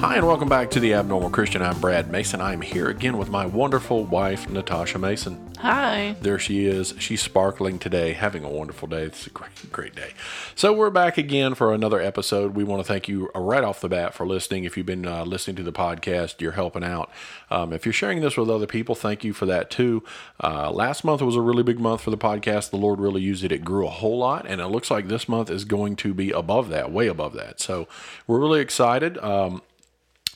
Hi, and welcome back to The Abnormal Christian. I'm Brad Mason. I'm here again with my wonderful wife, Natasha Mason. Hi. There she is. She's sparkling today, having a wonderful day. It's a great day. So we're back again for another episode. We want to thank you right off the bat for listening. If you've been listening to the podcast, you're helping out. If you're sharing this with other people, thank you for that too. Last month was a really big month for the podcast. The Lord really used it. It grew a whole lot, and it looks like this month is going to be above that, way above that. So we're really excited.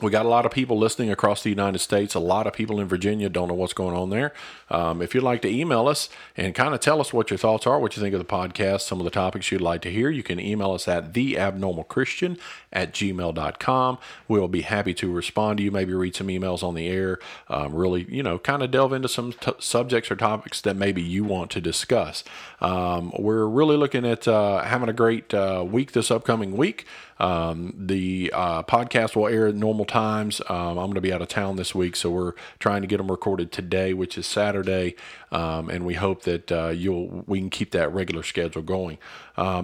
We got a lot of people listening across the United States. A lot of people in Virginia don't know what's going on there. If you'd like to email us and kind of tell us what your thoughts are, what you think of the podcast, some of the topics you'd like to hear, you can email us at theabnormalchristian@gmail.com. We'll be happy to respond to you, maybe read some emails on the air, really, kind of delve into some subjects or topics that maybe you want to discuss. We're really looking at having a great week this upcoming week. The podcast will air at normal times. I'm going to be out of town this week, so we're trying to get them recorded today, which is Saturday. And we hope that we can keep that regular schedule going.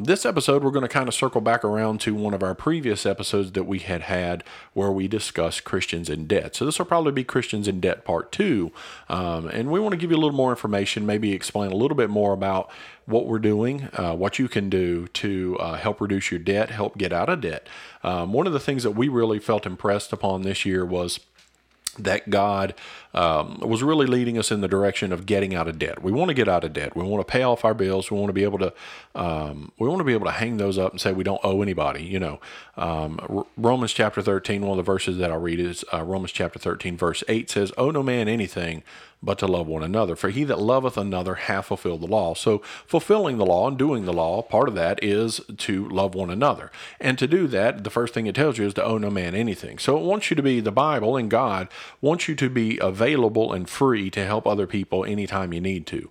This episode, we're going to kind of circle back around to one of our previous episodes that we had where we discussed Christians in debt. So this will probably be Christians in Debt Part 2. And we want to give you a little more information, maybe explain a little bit more about what we're doing, what you can do to help reduce your debt, help get out of debt. One of the things that we really felt impressed upon this year was that God was really leading us in the direction of getting out of debt. We want to get out of debt. We want to pay off our bills. We want to be able to hang those up and say we don't owe anybody. Romans chapter 13, one of the verses that I'll read is Romans chapter 13, verse 8 says, "Owe no man anything but to love one another. For he that loveth another hath fulfilled the law." So fulfilling the law and doing the law, part of that is to love one another. And to do that, the first thing it tells you is to owe no man anything. So it wants you to be, the Bible and God wants you to be available and free to help other people anytime you need to.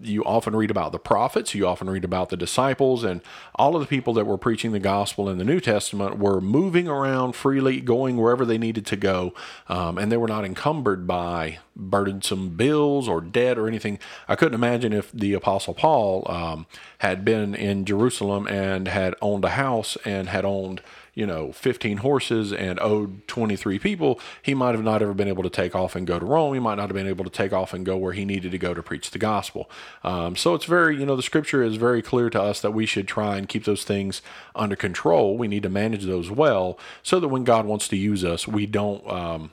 You often read about the prophets, you often read about the disciples, and all of the people that were preaching the gospel in the New Testament were moving around freely, going wherever they needed to go, and they were not encumbered by burdensome bills or debt or anything. I couldn't imagine if the Apostle Paul had been in Jerusalem and had owned a house and had owned 15 horses and owed 23 people, he might have not ever been able to take off and go to Rome. He might not have been able to take off and go where he needed to go to preach the gospel. So it's very, the scripture is very clear to us that we should try and keep those things under control. We need to manage those well so that when God wants to use us, we don't,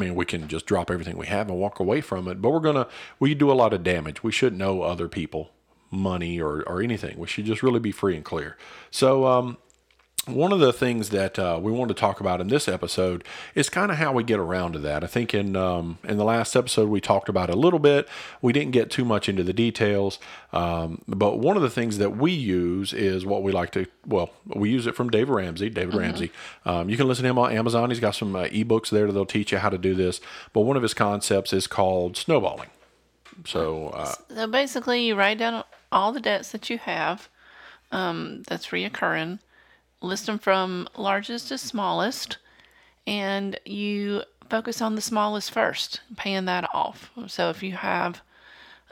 we can just drop everything we have and walk away from it, but we do a lot of damage. We shouldn't owe other people money or anything. We should just really be free and clear. So, one of the things that we wanted to talk about in this episode is kind of how we get around to that. I think in the last episode we talked about a little bit. We didn't get too much into the details, but one of the things that we use is what we like to. Well, we use it from David Ramsey. You can listen to him on Amazon. He's got some ebooks there that'll teach you how to do this. But one of his concepts is called snowballing. So basically, you write down all the debts that you have that's reoccurring. List them from largest to smallest, and you focus on the smallest first, paying that off. So if you have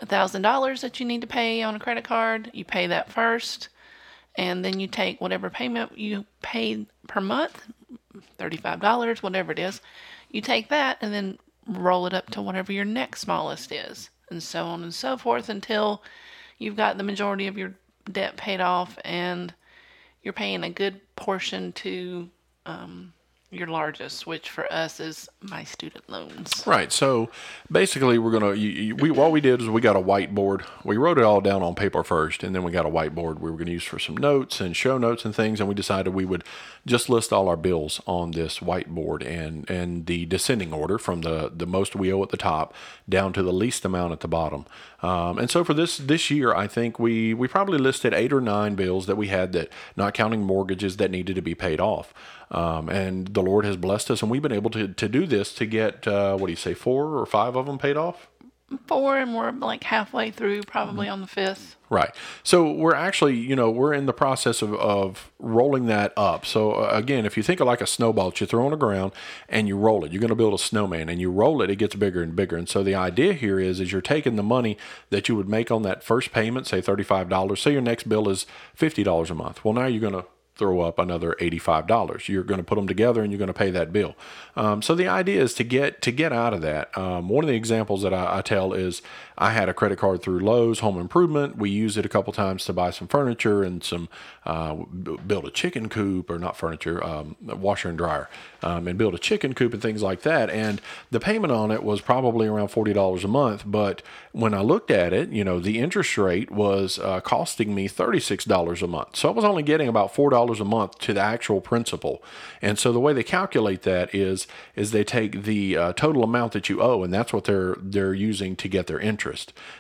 $1,000 that you need to pay on a credit card, you pay that first, and then you take whatever payment you pay per month, $35, whatever it is, you take that and then roll it up to whatever your next smallest is, and so on and so forth until you've got the majority of your debt paid off and you're paying a good portion to your largest, which for us is my student loans. Right. So basically, what we did is we got a whiteboard. We wrote it all down on paper first, and then we got a whiteboard we were going to use for some notes and show notes and things. And we decided we would just list all our bills on this whiteboard and the descending order from the most we owe at the top down to the least amount at the bottom. And so for this year, I think we probably listed 8 or 9 bills that we had that, not counting mortgages, that needed to be paid off. And the Lord has blessed us, and we've been able to do this to get, 4 or 5 of them paid off? 4, and we're like halfway through, probably on the 5th. Right. So we're actually, we're in the process of rolling that up. So again, if you think of like a snowball that you throw on the ground and you roll it, you're going to build a snowman, and you roll it, it gets bigger and bigger. And so the idea here is you're taking the money that you would make on that first payment, say $35, say your next bill is $50 a month. Well, now you're going to throw up another $85. You're going to put them together and you're going to pay that bill. So the idea is to get out of that. One of the examples that I tell is I had a credit card through Lowe's Home Improvement. We used it a couple times to buy some furniture and some, build a chicken coop, or not furniture, washer and dryer, and build a chicken coop and things like that. And the payment on it was probably around $40 a month. But when I looked at it, you know, the interest rate was costing me $36 a month. So I was only getting about $4 a month to the actual principal. And so the way they calculate that is they take the total amount that you owe, and that's what they're using to get their interest.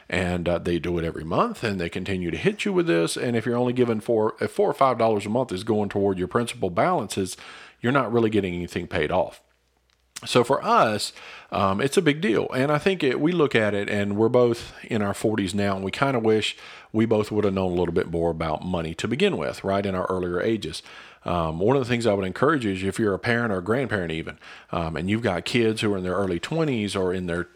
And they do it every month, and they continue to hit you with this. And if you're only given four or $5 a month is going toward your principal balances, you're not really getting anything paid off. So for us, it's a big deal. And I think we look at it, and we're both in our 40s now, and we kind of wish we both would have known a little bit more about money to begin with, right, in our earlier ages. One of the things I would encourage is if you're a parent or a grandparent even, and you've got kids who are in their early 20s or in their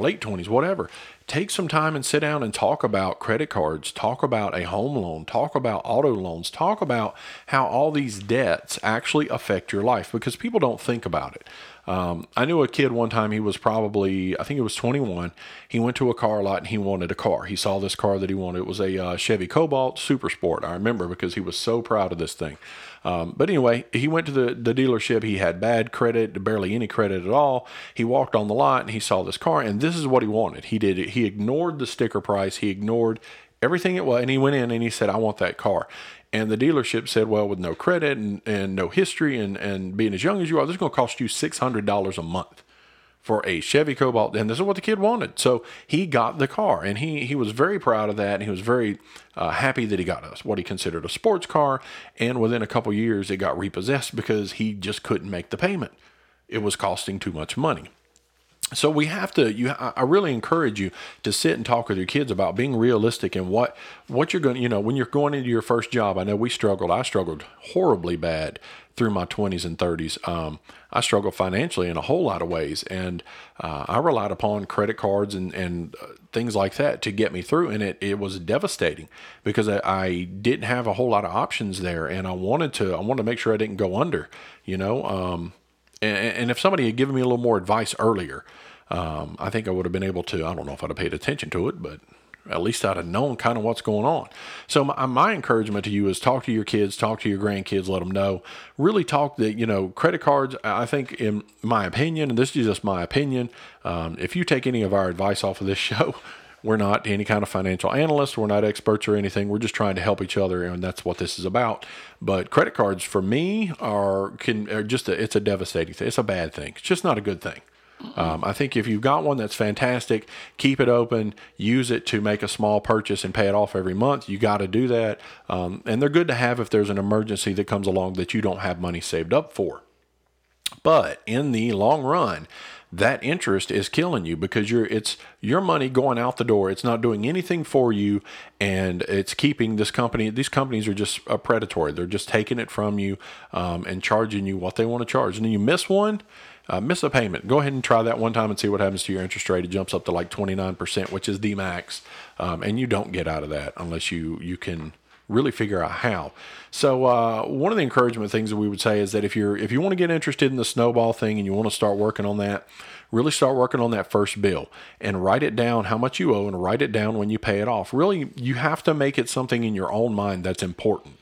late 20s, whatever, take some time and sit down and talk about credit cards, talk about a home loan, talk about auto loans, talk about how all these debts actually affect your life, because people don't think about it. I knew a kid one time, he was probably, I think it was 21. He went to a car lot and he wanted a car. He saw this car that he wanted. It was a Chevy Cobalt Super Sport. I remember because he was so proud of this thing. But anyway, he went to the dealership. He had bad credit, barely any credit at all. He walked on the lot and he saw this car, and this is what he wanted. He ignored the sticker price. He ignored everything it was. And he went in and he said, I want that car. And the dealership said, well, with no credit and no history and being as young as you are, this is going to cost you $600 a month for a Chevy Cobalt. And this is what the kid wanted. So he got the car, and he was very proud of that. And he was very happy that he got us what he considered a sports car. And within a couple years, it got repossessed because he just couldn't make the payment. It was costing too much money. So we have to, I really encourage you to sit and talk with your kids about being realistic and what you're going to, when you're going into your first job. I know I struggled horribly bad through my 20s and 30s. I struggled financially in a whole lot of ways. And I relied upon credit cards and things like that to get me through. And it was devastating because I didn't have a whole lot of options there. And I wanted to make sure I didn't go under, And if somebody had given me a little more advice earlier, I think I would have been able to, I don't know if I'd have paid attention to it, but at least I'd have known kind of what's going on. So my encouragement to you is talk to your kids, talk to your grandkids, let them know, really talk that, credit cards, I think in my opinion, and this is just my opinion. If you take any of our advice off of this show, we're not any kind of financial analyst. We're not experts or anything. We're just trying to help each other, and that's what this is about. But credit cards, for me, it's a devastating thing. It's a bad thing. It's just not a good thing. I think if you've got one, that's fantastic. Keep it open. Use it to make a small purchase and pay it off every month. You got to do that. And they're good to have if there's an emergency that comes along that you don't have money saved up for. But in the long run, that interest is killing you because it's your money going out the door. It's not doing anything for you, and it's keeping this company. These companies are just predatory. They're just taking it from you and charging you what they want to charge. And then you miss a payment. Go ahead and try that one time and see what happens to your interest rate. It jumps up to like 29%, which is the max, and you don't get out of that unless you can really figure out how. So one of the encouragement things that we would say is that if you want to get interested in the snowball thing and you want to start working on that, really start working on that first bill and write it down how much you owe and write it down when you pay it off. Really, you have to make it something in your own mind that's important.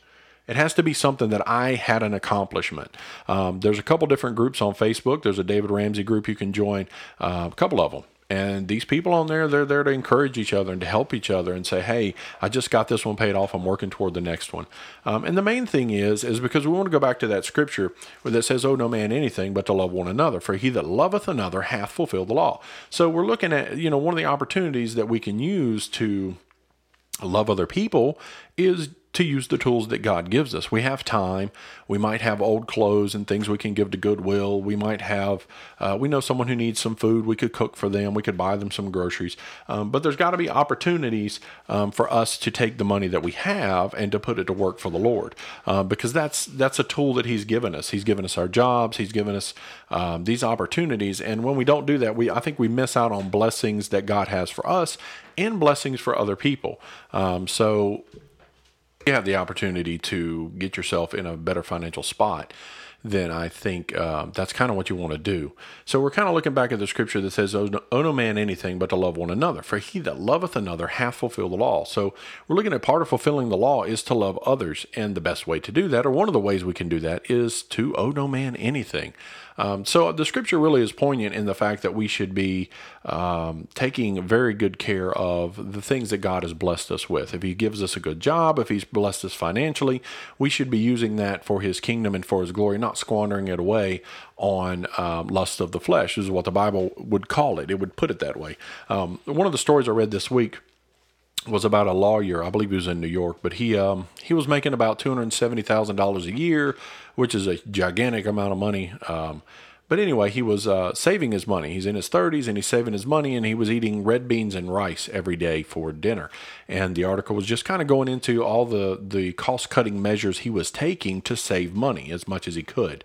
It has to be something that I had an accomplishment. There's a couple different groups on Facebook. There's a David Ramsey group you can join, a couple of them. And these people on there, they're there to encourage each other and to help each other and say, hey, I just got this one paid off. I'm working toward the next one. And the main thing is because we want to go back to that scripture where that says, oh, no man, anything but to love one another. For he that loveth another hath fulfilled the law. So we're looking at, one of the opportunities that we can use to love other people is to use the tools that God gives us. We have time. We might have old clothes and things we can give to Goodwill. We might have, we know someone who needs some food. We could cook for them. We could buy them some groceries. But there's got to be opportunities for us to take the money that we have and to put it to work for the Lord, because that's a tool that He's given us. He's given us our jobs. He's given us these opportunities. And when we don't do that, I think we miss out on blessings that God has for us and blessings for other people. So you have the opportunity to get yourself in a better financial spot, then I think that's kind of what you want to do. So we're kind of looking back at the scripture that says, "Owe no man anything but to love one another. For he that loveth another hath fulfilled the law." So we're looking at part of fulfilling the law is to love others. And the best way to do that, or one of the ways we can do that, is to owe no man anything. So the scripture really is poignant in the fact that we should be taking very good care of the things that God has blessed us with. If he gives us a good job, if he's blessed us financially, we should be using that for his kingdom and for his glory, not squandering it away on lust of the flesh. This is what the Bible would call it. It would put it that way. One of the stories I read this week was about a lawyer. I believe he was in New York, but he was making about $270,000 a year, which is a gigantic amount of money. But anyway, he was saving his money. He's in his 30s, and he's saving his money, and he was eating red beans and rice every day for dinner. And the article was just kind of going into all the cost-cutting measures he was taking to save money as much as he could.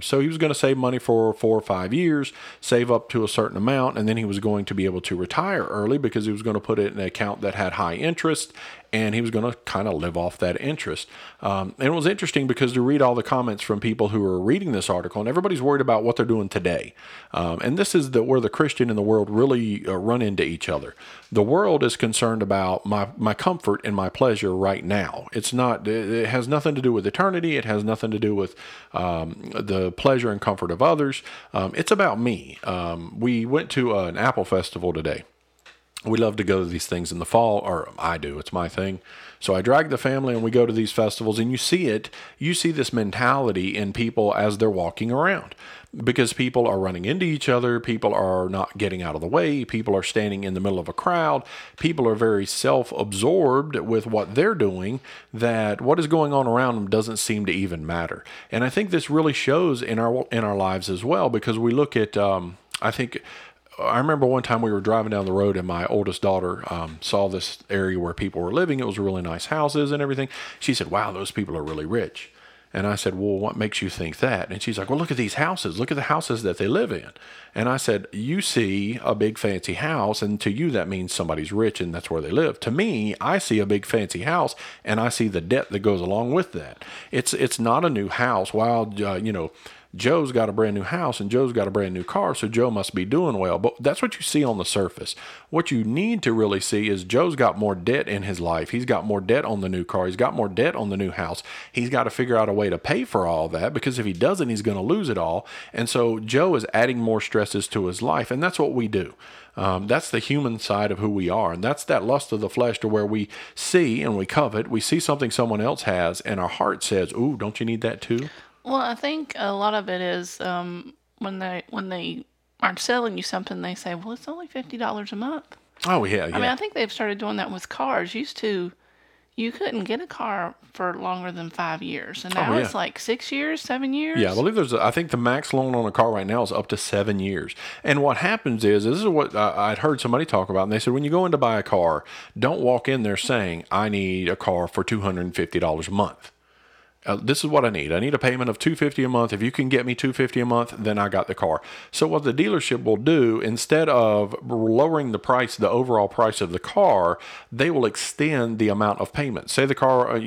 So he was going to save money for 4 or 5 years, save up to a certain amount, and then he was going to be able to retire early because he was going to put it in an account that had high interest, and he was going to kind of live off that interest. And it was interesting because to read all the comments from people who were reading this article, and everybody's worried about what they're doing today. And this is where the Christian and the world really run into each other. The world is concerned about my comfort and my pleasure right now. It has nothing to do with eternity. It has nothing to do with the pleasure and comfort of others. It's about me. We went to an apple festival today. We love to go to these things in the fall, or I do. It's my thing. So I drag the family and we go to these festivals, and you see this mentality in people as they're walking around, because people are running into each other. People are not getting out of the way. People are standing in the middle of a crowd. People are very self-absorbed with what they're doing, that what is going on around them doesn't seem to even matter. And I think this really shows in our lives as well, because we look at, I remember one time we were driving down the road, and my oldest daughter saw this area where people were living. It was really nice houses and everything. She said, "Wow, those people are really rich." And I said, "Well, what makes you think that?" And she's like, "Well, look at these houses. Look at the houses that they live in." And I said, "You see a big fancy house, and to you that means somebody's rich and that's where they live. To me, I see a big fancy house, and I see the debt that goes along with that. It's not a new house. Wow, Joe's got a brand new house and Joe's got a brand new car, so Joe must be doing well." But that's what you see on the surface. What you need to really see is Joe's got more debt in his life. He's got more debt on the new car. He's got more debt on the new house. He's got to figure out a way to pay for all that, because if he doesn't, he's going to lose it all. And so Joe is adding more stresses to his life. And that's what we do. That's the human side of who we are. And that's that lust of the flesh, to where we see and we covet. We see something someone else has, and our heart says, "Ooh, don't you need that too?" Well, I think a lot of it is when they are selling you something, they say, "Well, it's only $50 a month." Oh, yeah. I mean, I think they've started doing that with cars. Used to, you couldn't get a car for longer than 5 years. And now it's like 6 years, 7 years. Yeah, I believe I think the max loan on a car right now is up to 7 years. And what happens is, this is what I'd heard somebody talk about, and they said, when you go in to buy a car, don't walk in there saying, "I need a car for $250 a month. This is what I need. I need a payment of $250 a month. If you can get me $250 a month, then I got the car." So what the dealership will do, instead of lowering the price, the overall price of the car, they will extend the amount of payment. Say the car, say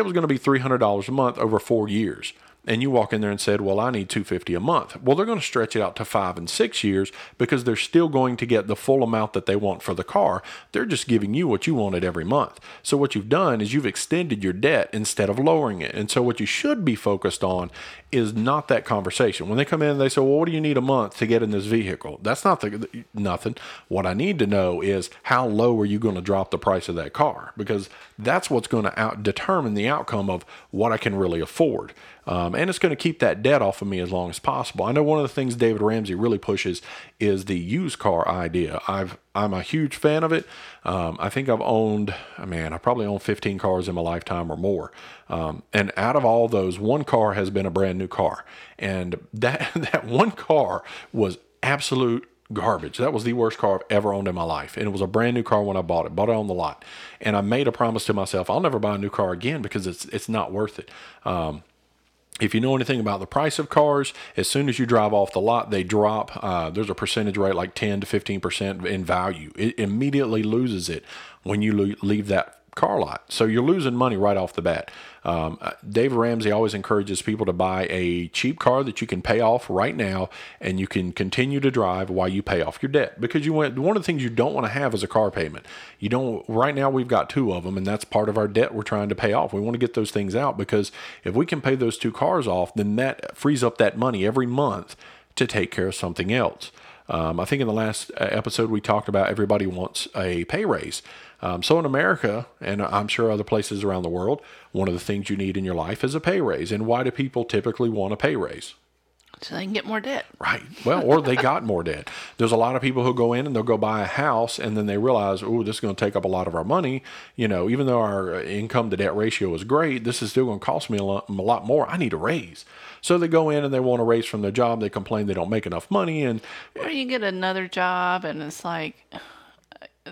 it was going to be $300 a month over 4 years. And you walk in there and said, "Well, I need $250 a month." Well, they're going to stretch it out to 5 and 6 years, because they're still going to get the full amount that they want for the car. They're just giving you what you wanted every month. So what you've done is you've extended your debt instead of lowering it. And so what you should be focused on is not that conversation. When they come in and they say, "Well, what do you need a month to get in this vehicle?" That's not nothing. What I need to know is, how low are you going to drop the price of that car? Because that's what's going to determine the outcome of what I can really afford. And it's going to keep that debt off of me as long as possible. I know one of the things David Ramsey really pushes is the used car idea. I'm a huge fan of it. I think I've owned, I probably own 15 cars in my lifetime or more. And out of all those, one car has been a brand new car. And that one car was absolute garbage. That was the worst car I've ever owned in my life. And it was a brand new car when I bought it on the lot. And I made a promise to myself, I'll never buy a new car again, because it's not worth it. If you know anything about the price of cars, as soon as you drive off the lot, they drop. There's a percentage rate, like 10 to 15% in value. It immediately loses it when you leave that car lot. So you're losing money right off the bat. David Ramsey always encourages people to buy a cheap car that you can pay off right now, and you can continue to drive while you pay off your debt. Because you want, one of the things you don't want to have is a car payment. You don't. Right now we've got two of them, and that's part of our debt we're trying to pay off. We want to get those things out, because if we can pay those two cars off, then that frees up that money every month to take care of something else. I think in the last episode, we talked about everybody wants a pay raise. So in America, and I'm sure other places around the world, one of the things you need in your life is a pay raise. And why do people typically want a pay raise? So they can get more debt. Right. Well, or they got more debt. There's a lot of people who go in and they'll go buy a house, and then they realize, oh, this is going to take up a lot of our money. You know, even though our income to debt ratio is great, this is still going to cost me a lot more. I need a raise. So they go in and they want a raise from their job. They complain they don't make enough money. Or you get another job, and it's like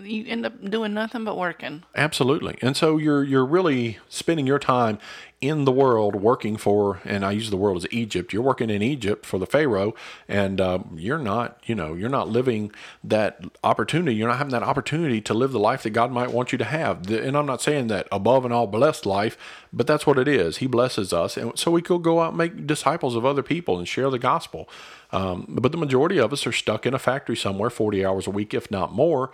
you end up doing nothing but working. Absolutely. And so you're really spending your time in the world working for, and I use the world as Egypt. You're working in Egypt for the Pharaoh, and you're not living that opportunity. You're not having that opportunity to live the life that God might want you to have. And I'm not saying that above and all blessed life, but that's what it is. He blesses us. And so we could go out and make disciples of other people and share the gospel. But the majority of us are stuck in a factory somewhere 40 hours a week, if not more,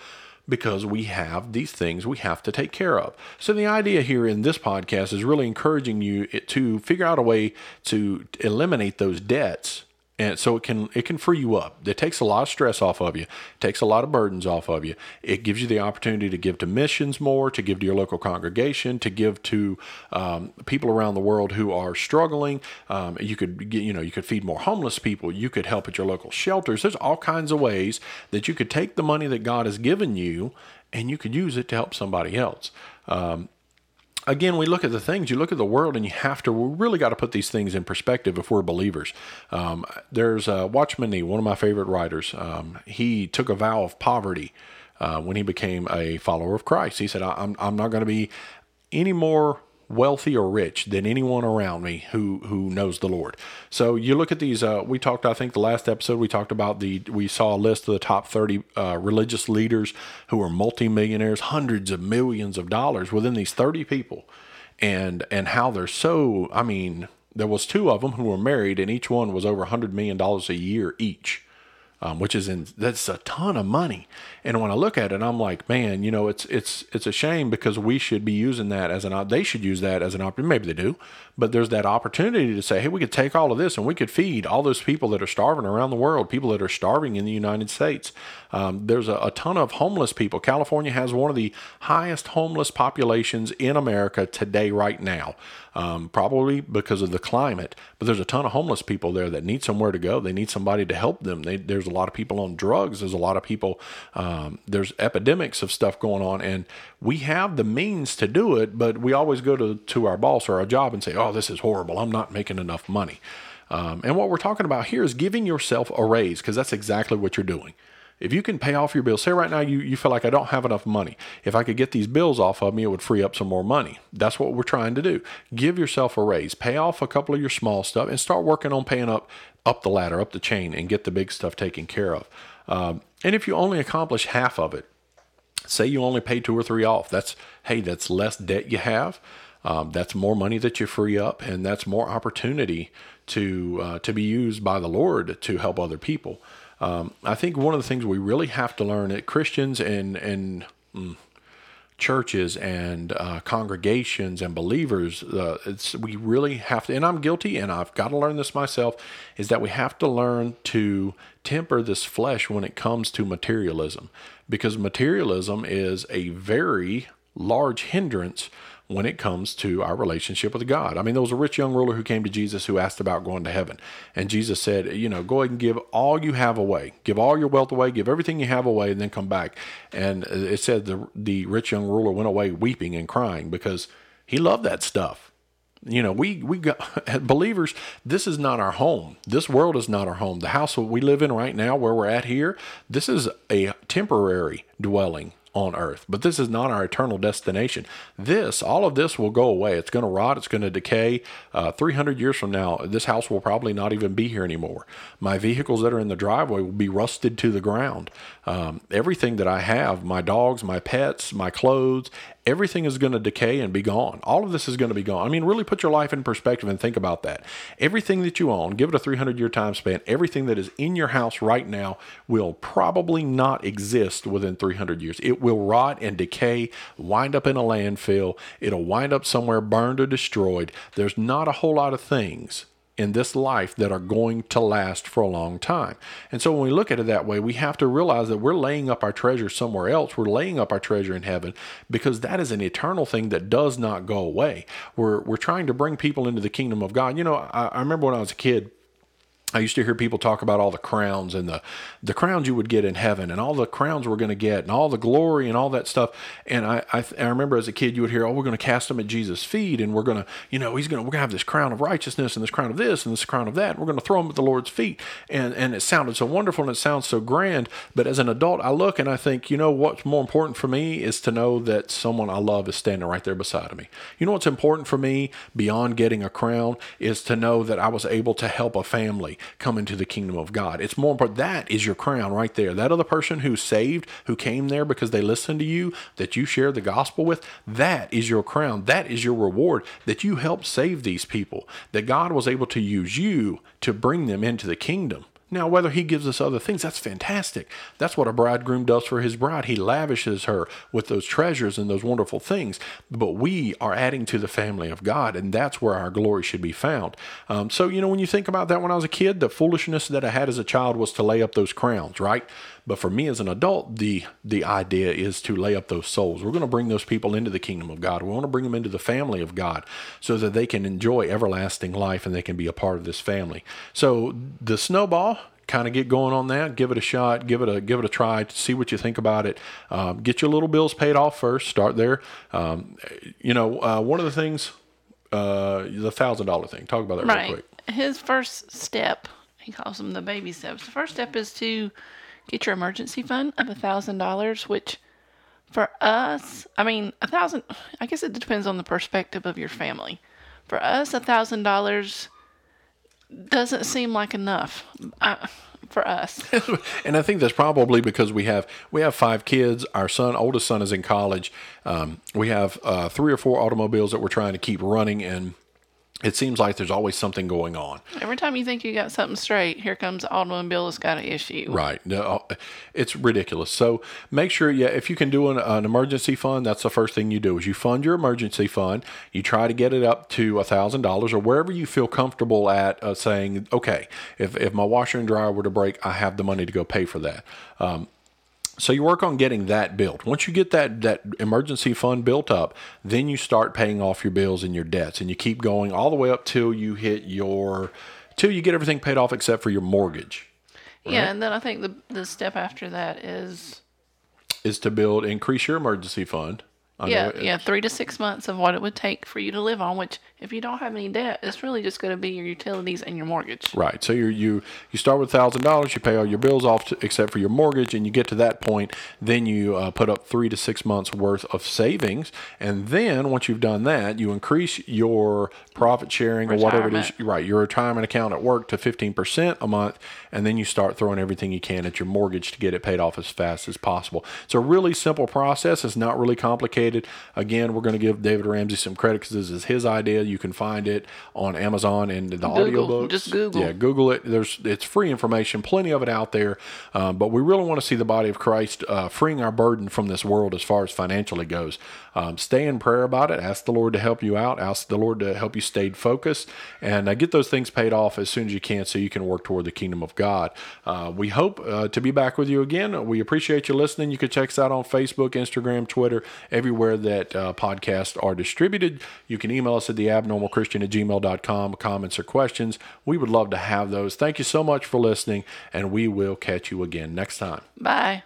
because we have these things we have to take care of. So the idea here in this podcast is really encouraging you to figure out a way to eliminate those debts, and so it can free you up. It takes a lot of stress off of you. It takes a lot of burdens off of you. It gives you the opportunity to give to missions more, to give to your local congregation, to give to people around the world who are struggling. You could feed more homeless people. You could help at your local shelters. There's all kinds of ways that you could take the money that God has given you, and you could use it to help somebody else. Again, we look at the things, you look at the world, and we really got to put these things in perspective if we're believers. There's Watchman Nee, one of my favorite writers. He took a vow of poverty when he became a follower of Christ. He said, I'm not going to be any more wealthy or rich than anyone around me who knows the Lord. So you look at these, we saw a list of the top 30 religious leaders who are multimillionaires, hundreds of millions of dollars within these 30 people, and how they're so, there was two of them who were married, and each one was over $100 million a year each. That's a ton of money. And when I look at it, I'm like, man, it's a shame, because we should be using that they should use that as an opportunity. Maybe they do, but there's that opportunity to say, hey, we could take all of this and we could feed all those people that are starving around the world, people that are starving in the United States. There's a ton of homeless people. California has one of the highest homeless populations in America today, right now, probably because of the climate, but there's a ton of homeless people there that need somewhere to go. They need somebody to help them. There's a lot of people on drugs. There's a lot of people, there's epidemics of stuff going on, and we have the means to do it, but we always go to our boss or our job and say, oh, this is horrible. I'm not making enough money. And what we're talking about here is giving yourself a raise, because that's exactly what you're doing. If you can pay off your bills, say right now you feel like I don't have enough money. If I could get these bills off of me, it would free up some more money. That's what we're trying to do. Give yourself a raise. Pay off a couple of your small stuff and start working on paying up the ladder, up the chain, and get the big stuff taken care of. And if you only accomplish half of it, say you only pay 2 or 3 off, that's less debt you have. That's more money that you free up, and that's more opportunity to be used by the Lord to help other people. I think one of the things we really have to learn at Christians and churches and congregations and believers, we really have to, and I'm guilty and I've got to learn this myself, is that we have to learn to temper this flesh when it comes to materialism, because materialism is a very large hindrance when it comes to our relationship with God. There was a rich young ruler who came to Jesus who asked about going to heaven. And Jesus said, go ahead and give all you have away. Give all your wealth away. Give everything you have away, and then come back. And it said the rich young ruler went away weeping and crying, because he loved that stuff. We got believers. This is not our home. This world is not our home. The house that we live in right now, where we're at here, this is a temporary dwelling. on earth. But this is not our eternal destination. All of this will go away. It's going to rot. It's going to decay. 300 years from now, this house will probably not even be here anymore. My vehicles that are in the driveway will be rusted to the ground. Everything that I have, my dogs, my pets, my clothes, everything is going to decay and be gone. All of this is going to be gone. I mean, really put your life in perspective and think about that. Everything that you own, give it a 300-year time span. Everything that is in your house right now will probably not exist within 300 years. It will rot and decay, wind up in a landfill. It'll wind up somewhere burned or destroyed. There's not a whole lot of things in this life that are going to last for a long time. And so when we look at it that way, we have to realize that we're laying up our treasure somewhere else. We're laying up our treasure in heaven, because that is an eternal thing that does not go away. We're trying to bring people into the kingdom of God. You know, I remember when I was a kid, I used to hear people talk about all the crowns and the crowns you would get in heaven, and all the crowns we're going to get, and all the glory and all that stuff. And I remember as a kid, you would hear, oh, we're going to cast them at Jesus' feet, and we're going to, you know, we're going to have this crown of righteousness, and this crown of this, and this crown of that. And we're going to throw them at the Lord's feet. And it sounded so wonderful, and it sounds so grand. But as an adult, I look and I think, you know, what's more important for me is to know that someone I love is standing right there beside of me. You know what's important for me beyond getting a crown is to know that I was able to help a family come into the kingdom of God. It's more important. That is your crown right there. That other person who's saved, who came there because they listened to you, that you shared the gospel with, that is your crown. That is your reward, that you helped save these people, that God was able to use you to bring them into the kingdom. Now, whether he gives us other things, that's fantastic. That's what a bridegroom does for his bride. He lavishes her with those treasures and those wonderful things. But we are adding to the family of God, and that's where our glory should be found. So, you know, when you think about that, when I was a kid, the foolishness that I had as a child was to lay up those crowns, right? But for me as an adult, the idea is to lay up those souls. We're going to bring those people into the kingdom of God. We want to bring them into the family of God so that they can enjoy everlasting life and they can be a part of this family. So the snowball, kind of get going on that. Give it a shot. Give it a try. See what you think about it. Get your little bills paid off first. Start there. One of the things, the $1,000 thing. Talk about that real quick. His first step, he calls them the baby steps. The first step is to get your emergency fund of $1,000, which for us, I mean, $1,000, I guess it depends on the perspective of your family. For us, $1,000 doesn't seem like enough for us. And I think that's probably because we have 5 kids. Our oldest son is in college. We have 3 or 4 automobiles that we're trying to keep running, and it seems like there's always something going on. Every time you think you got something straight, here comes the automobile that's got an issue. Right. It's ridiculous. So make sure, if you can do an emergency fund, that's the first thing you do is you fund your emergency fund. You try to get it up to $1,000 or wherever you feel comfortable at saying, okay, if my washer and dryer were to break, I have the money to go pay for that. So you work on getting that built. Once you get that emergency fund built up, then you start paying off your bills and your debts, and you keep going all the way up till you get everything paid off except for your mortgage. Right? Yeah, and then I think the step after that is to increase your emergency fund. Yeah, 3 to 6 months of what it would take for you to live on, which if you don't have any debt, it's really just going to be your utilities and your mortgage. Right. So you start with $1,000, you pay all your bills off except for your mortgage, and you get to that point, then you put up 3 to 6 months worth of savings, and then once you've done that, you increase your profit sharing retirement, or whatever it is, right, your retirement account at work to 15% a month, and then you start throwing everything you can at your mortgage to get it paid off as fast as possible. It's a really simple process. It's not really complicated. Again, we're going to give David Ramsey some credit because this is his idea. You can find it on Amazon and the audiobooks. Just Google. Yeah, Google it. It's free information, plenty of it out there. But we really want to see the body of Christ freeing our burden from this world as far as financially goes. Stay in prayer about it. Ask the Lord to help you out. Ask the Lord to help you stay focused. And get those things paid off as soon as you can so you can work toward the kingdom of God. We hope to be back with you again. We appreciate you listening. You can check us out on Facebook, Instagram, Twitter, everywhere that podcasts are distributed. You can email us at theabnormalchristian@gmail.com, comments or questions. We would love to have those. Thank you so much for listening, and we will catch you again next time. Bye.